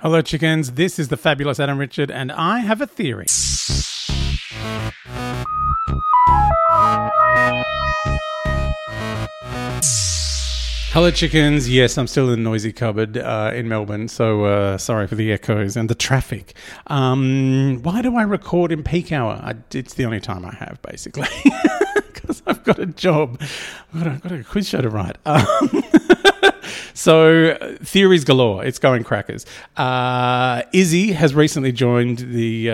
Hello, chickens. This is the fabulous Adam Richard, and I have a theory. Hello, chickens. Yes, I'm still in a noisy cupboard in Melbourne, so sorry for the echoes and the traffic. Why do I record in peak hour? It's the only time I have, basically, because I've got a job. I've got a quiz show to write. So, theories galore. It's going crackers. Izzy has recently joined the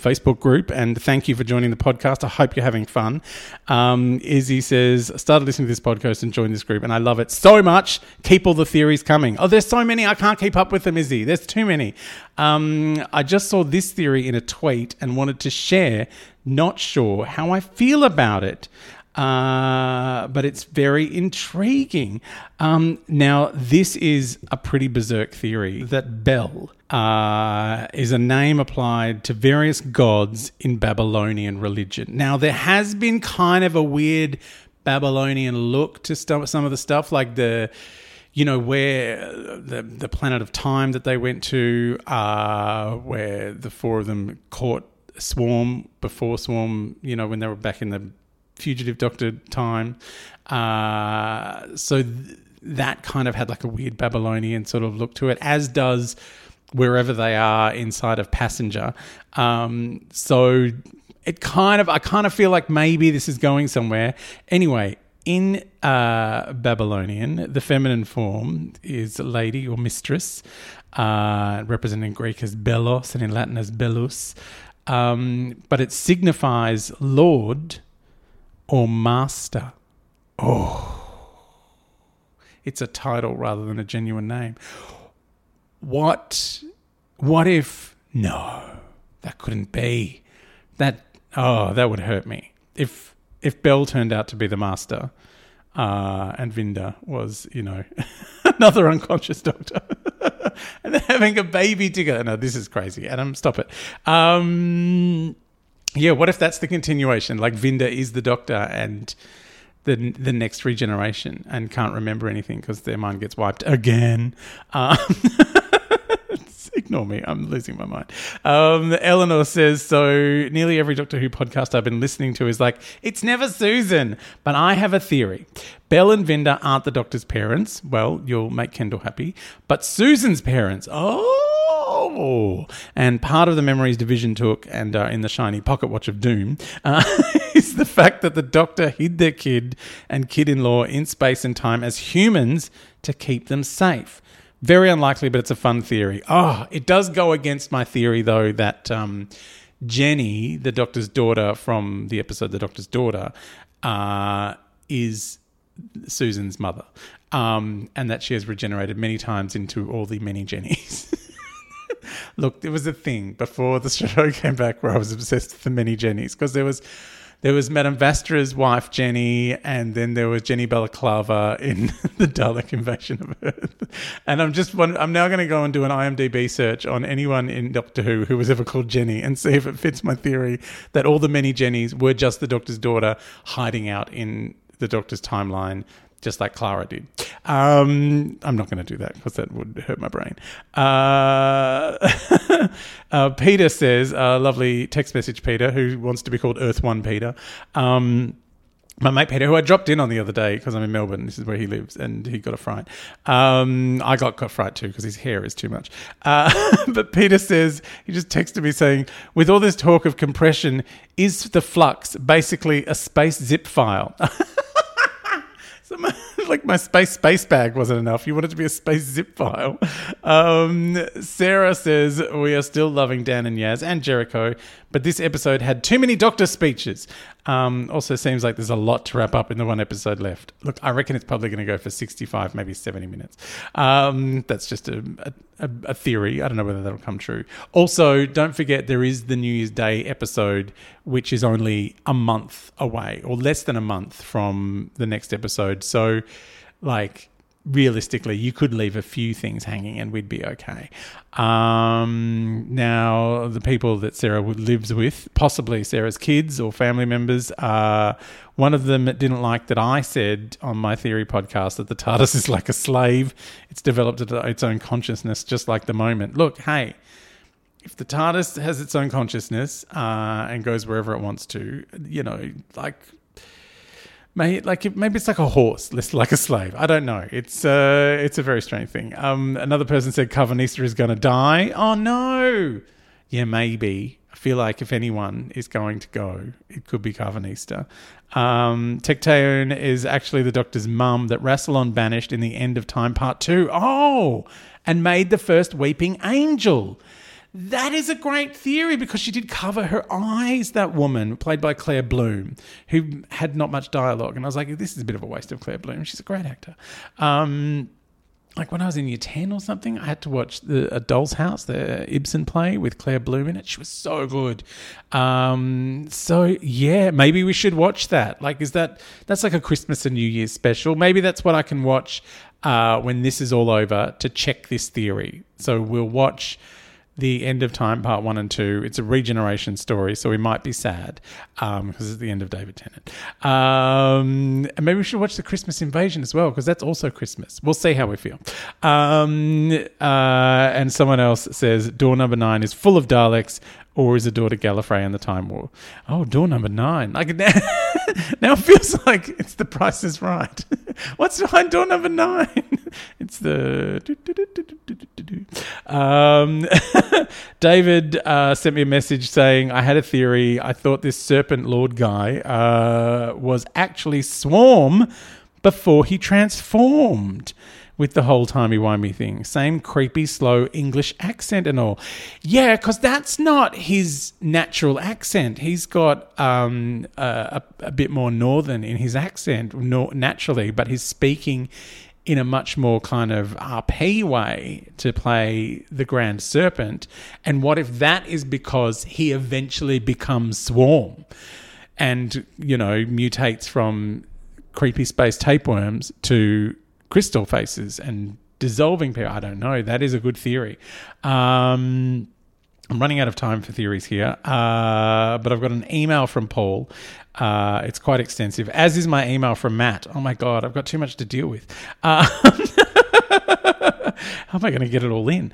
Facebook group, and thank you for joining the podcast. I hope you're having fun. Izzy says, I started listening to this podcast and joined this group, and I love it so much. Keep all the theories coming. Oh, there's so many. I can't keep up with them, Izzy. There's too many. I just saw this theory in a tweet and wanted to share. Not sure how I feel about it. But it's very intriguing. Now, this is a pretty berserk theory that Belle is a name applied to various gods in Babylonian religion. Now, there has been kind of a weird Babylonian look to some of the stuff, like the, you know, where the planet of time that they went to, where the four of them caught Swarm before Swarm, you know, when they were back in the Fugitive Doctor time. So that kind of had like a weird Babylonian sort of look to it, as does wherever they are inside of Passenger. So it kind of, I kind of feel like maybe this is going somewhere. Anyway, in Babylonian, the feminine form is lady or mistress, represented in Greek as belos and in Latin as belus. But it signifies lord or master. Oh, it's a title rather than a genuine name. What if, no, that couldn't be. That would hurt me. If Belle turned out to be the master, and Vinda was, you know, another unconscious doctor, and they're having a baby together. No, this is crazy. Adam, stop it. Yeah, what if that's the continuation? Like Vinda is the doctor and the next regeneration and can't remember anything because their mind gets wiped again. Ignore me. I'm losing my mind. Eleanor says, so nearly every Doctor Who podcast I've been listening to is like, it's never Susan, but I have a theory. Belle and Vinda aren't the Doctor's parents. Well, you'll make Kendall happy. But Susan's parents. Oh. And part of the memories Division took and in the shiny pocket watch of doom is the fact that the Doctor hid their kid and kid-in-law in space and time as humans to keep them safe. Very unlikely, but it's a fun theory. Oh, it does go against my theory, though, that Jenny, the Doctor's daughter from the episode The Doctor's Daughter, is Susan's mother, and that she has regenerated many times into all the many Jennies. Look, there was a thing before the show came back where I was obsessed with the many Jennies because there was There was Madame Vastra's wife, Jenny, and then there was Jenny Balaclava in the Dalek invasion of Earth. And I'm now going to go and do an IMDb search on anyone in Doctor Who was ever called Jenny and see if it fits my theory that all the many Jennies were just the Doctor's daughter hiding out in the Doctor's timeline, just like Clara did. I'm not going to do that because that would hurt my brain. Peter says, lovely text message, Peter, who wants to be called Earth One Peter. My mate Peter, who I dropped in on the other day because I'm in Melbourne, this is where he lives, and he got a fright. I got fright too because his hair is too much. But Peter says, he just texted me saying, with all this talk of compression, is the Flux basically a space zip file? My space bag wasn't enough. You wanted to be a space zip file. Sarah says, we are still loving Dan and Yaz and Jericho, but this episode had too many doctor speeches. Also seems like there's a lot to wrap up in the one episode left. Look, I reckon it's probably going to go for 65, maybe 70 minutes. That's just a theory. I don't know whether that'll come true. Also, don't forget there is the New Year's Day episode, which is only a month away or less than a month from the next episode. So, realistically, you could leave a few things hanging and we'd be okay. Now, the people that Sarah lives with, possibly Sarah's kids or family members, one of them didn't like that I said on my theory podcast that the TARDIS is like a slave. It's developed its own consciousness just like the moment. Look, hey, if the TARDIS has its own consciousness and goes wherever it wants to, maybe it's like a horse, less like a slave. I don't know. It's a very strange thing. Another person said Carvanista is going to die. Oh, no. Yeah, maybe. I feel like if anyone is going to go, it could be Carvanista. Tecteon is actually the Doctor's mum that Rassilon banished in the End of Time Part 2. Oh, and made the first Weeping Angel. That is a great theory because she did cover her eyes, that woman, played by Claire Bloom, who had not much dialogue. And I was like, this is a bit of a waste of Claire Bloom. She's a great actor. When I was in year 10 or something, I had to watch A Doll's House, the Ibsen play with Claire Bloom in it. She was so good. Maybe we should watch that. That's like a Christmas and New Year's special. Maybe that's what I can watch when this is all over to check this theory. So we'll watch The End of Time, Part 1 and 2. It's a regeneration story, so we might be sad because it's the end of David Tennant. And maybe we should watch The Christmas Invasion as well because that's also Christmas. We'll see how we feel. And someone else says, Door Number 9 is full of Daleks or is a door to Gallifrey and the Time War. Oh, Door Number 9. Now it feels like it's The Price is Right. What's behind Door Number 9? It's the... David sent me a message saying, I had a theory. I thought this Serpent Lord guy was actually Swarm before he transformed with the whole timey-wimey thing. Same creepy, slow English accent and all. Yeah, because that's not his natural accent. He's got a bit more northern in his accent naturally, but he's speaking in a much more kind of RP way to play the Grand Serpent. And what if that is because he eventually becomes Swarm and, mutates from creepy space tapeworms to crystal faces and dissolving people? I don't know. That is a good theory. I'm running out of time for theories here, but I've got an email from Paul. It's quite extensive, as is my email from Matt. Oh, my God, I've got too much to deal with. How am I going to get it all in?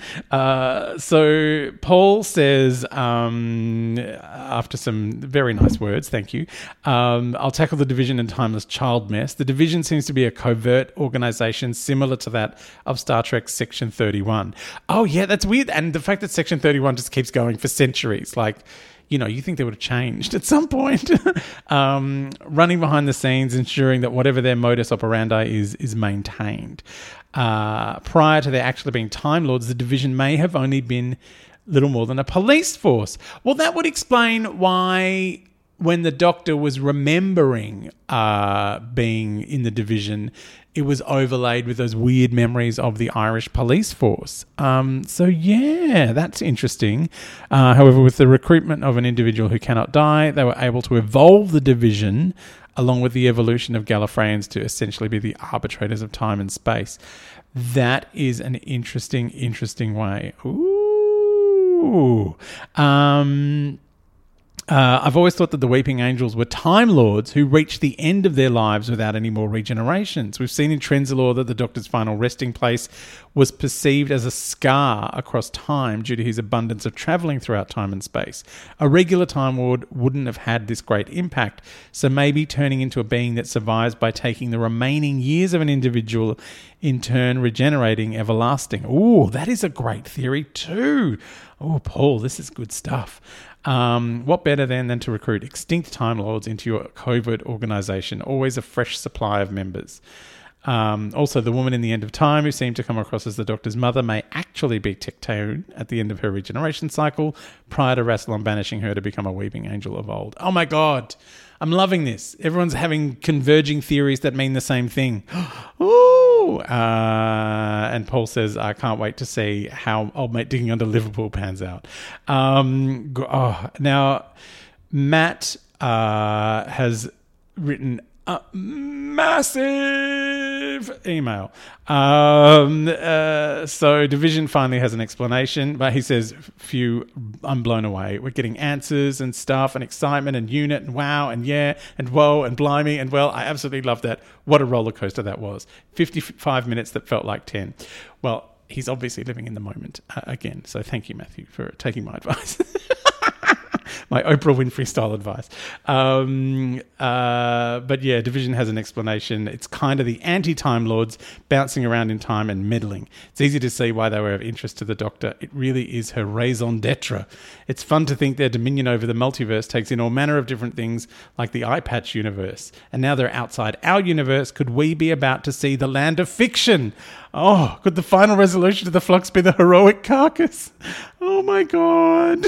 So Paul says, after some very nice words, thank you, I'll tackle the Division and Timeless Child mess. The Division seems to be a covert organisation similar to that of Star Trek's Section 31. Oh, yeah, that's weird. And the fact that Section 31 just keeps going for centuries, you think they would have changed at some point. Running behind the scenes, ensuring that whatever their modus operandi is maintained. Prior to there actually being Time Lords, the Division may have only been little more than a police force. Well, that would explain why when the Doctor was remembering being in the division, it was overlaid with those weird memories of the Irish police force. So, yeah, that's interesting. However, with the recruitment of an individual who cannot die, they were able to evolve the division along with the evolution of Gallifreyans to essentially be the arbitrators of time and space. That is an interesting, interesting way. Ooh. I've always thought that the Weeping Angels were Time Lords who reached the end of their lives without any more regenerations. We've seen in Trenzalore that the Doctor's final resting place was perceived as a scar across time due to his abundance of travelling throughout time and space. A regular Time Lord wouldn't have had this great impact, so maybe turning into a being that survives by taking the remaining years of an individual, in turn regenerating everlasting. Ooh, that is a great theory too. Oh, Paul, this is good stuff. What better than to recruit extinct Time Lords into your covert organisation? Always a fresh supply of members. Also, the woman in the end of time who seemed to come across as the Doctor's mother may actually be Tecteon at the end of her regeneration cycle prior to Rassilon banishing her to become a Weeping Angel of old. Oh my God, I'm loving this. Everyone's having converging theories that mean the same thing. Ooh! And Paul says, I can't wait to see how Old Mate Digging Under Liverpool pans out. Now, Matt has written a massive email. So Division finally has an explanation, but he says, phew, I'm blown away. We're getting answers and stuff and excitement and unit and wow and yeah and whoa and blimey and well, I absolutely love that. What a roller coaster that was. 55 minutes that felt like 10. Well, he's obviously living in the moment again. So thank you, Matthew, for taking my advice. My Oprah Winfrey style advice. But yeah, Division has an explanation. It's kind of the anti-Time Lords bouncing around in time and meddling. It's easy to see why they were of interest to the Doctor. It really is her raison d'etre. It's fun to think their dominion over the multiverse takes in all manner of different things like the Eye Patch universe. And now they're outside our universe. Could we be about to see the land of fiction? Oh, could the final resolution to the Flux be the heroic carcass? Oh my God.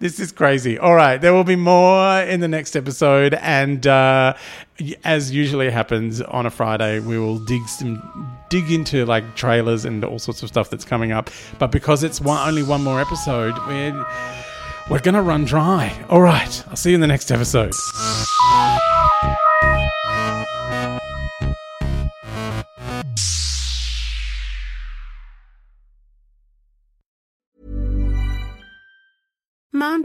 This is crazy. All right, there will be more in the next episode, and as usually happens on a Friday, we will dig into like trailers and all sorts of stuff that's coming up. But because it's only one more episode, we're gonna run dry. All right, I'll see you in the next episode. Mom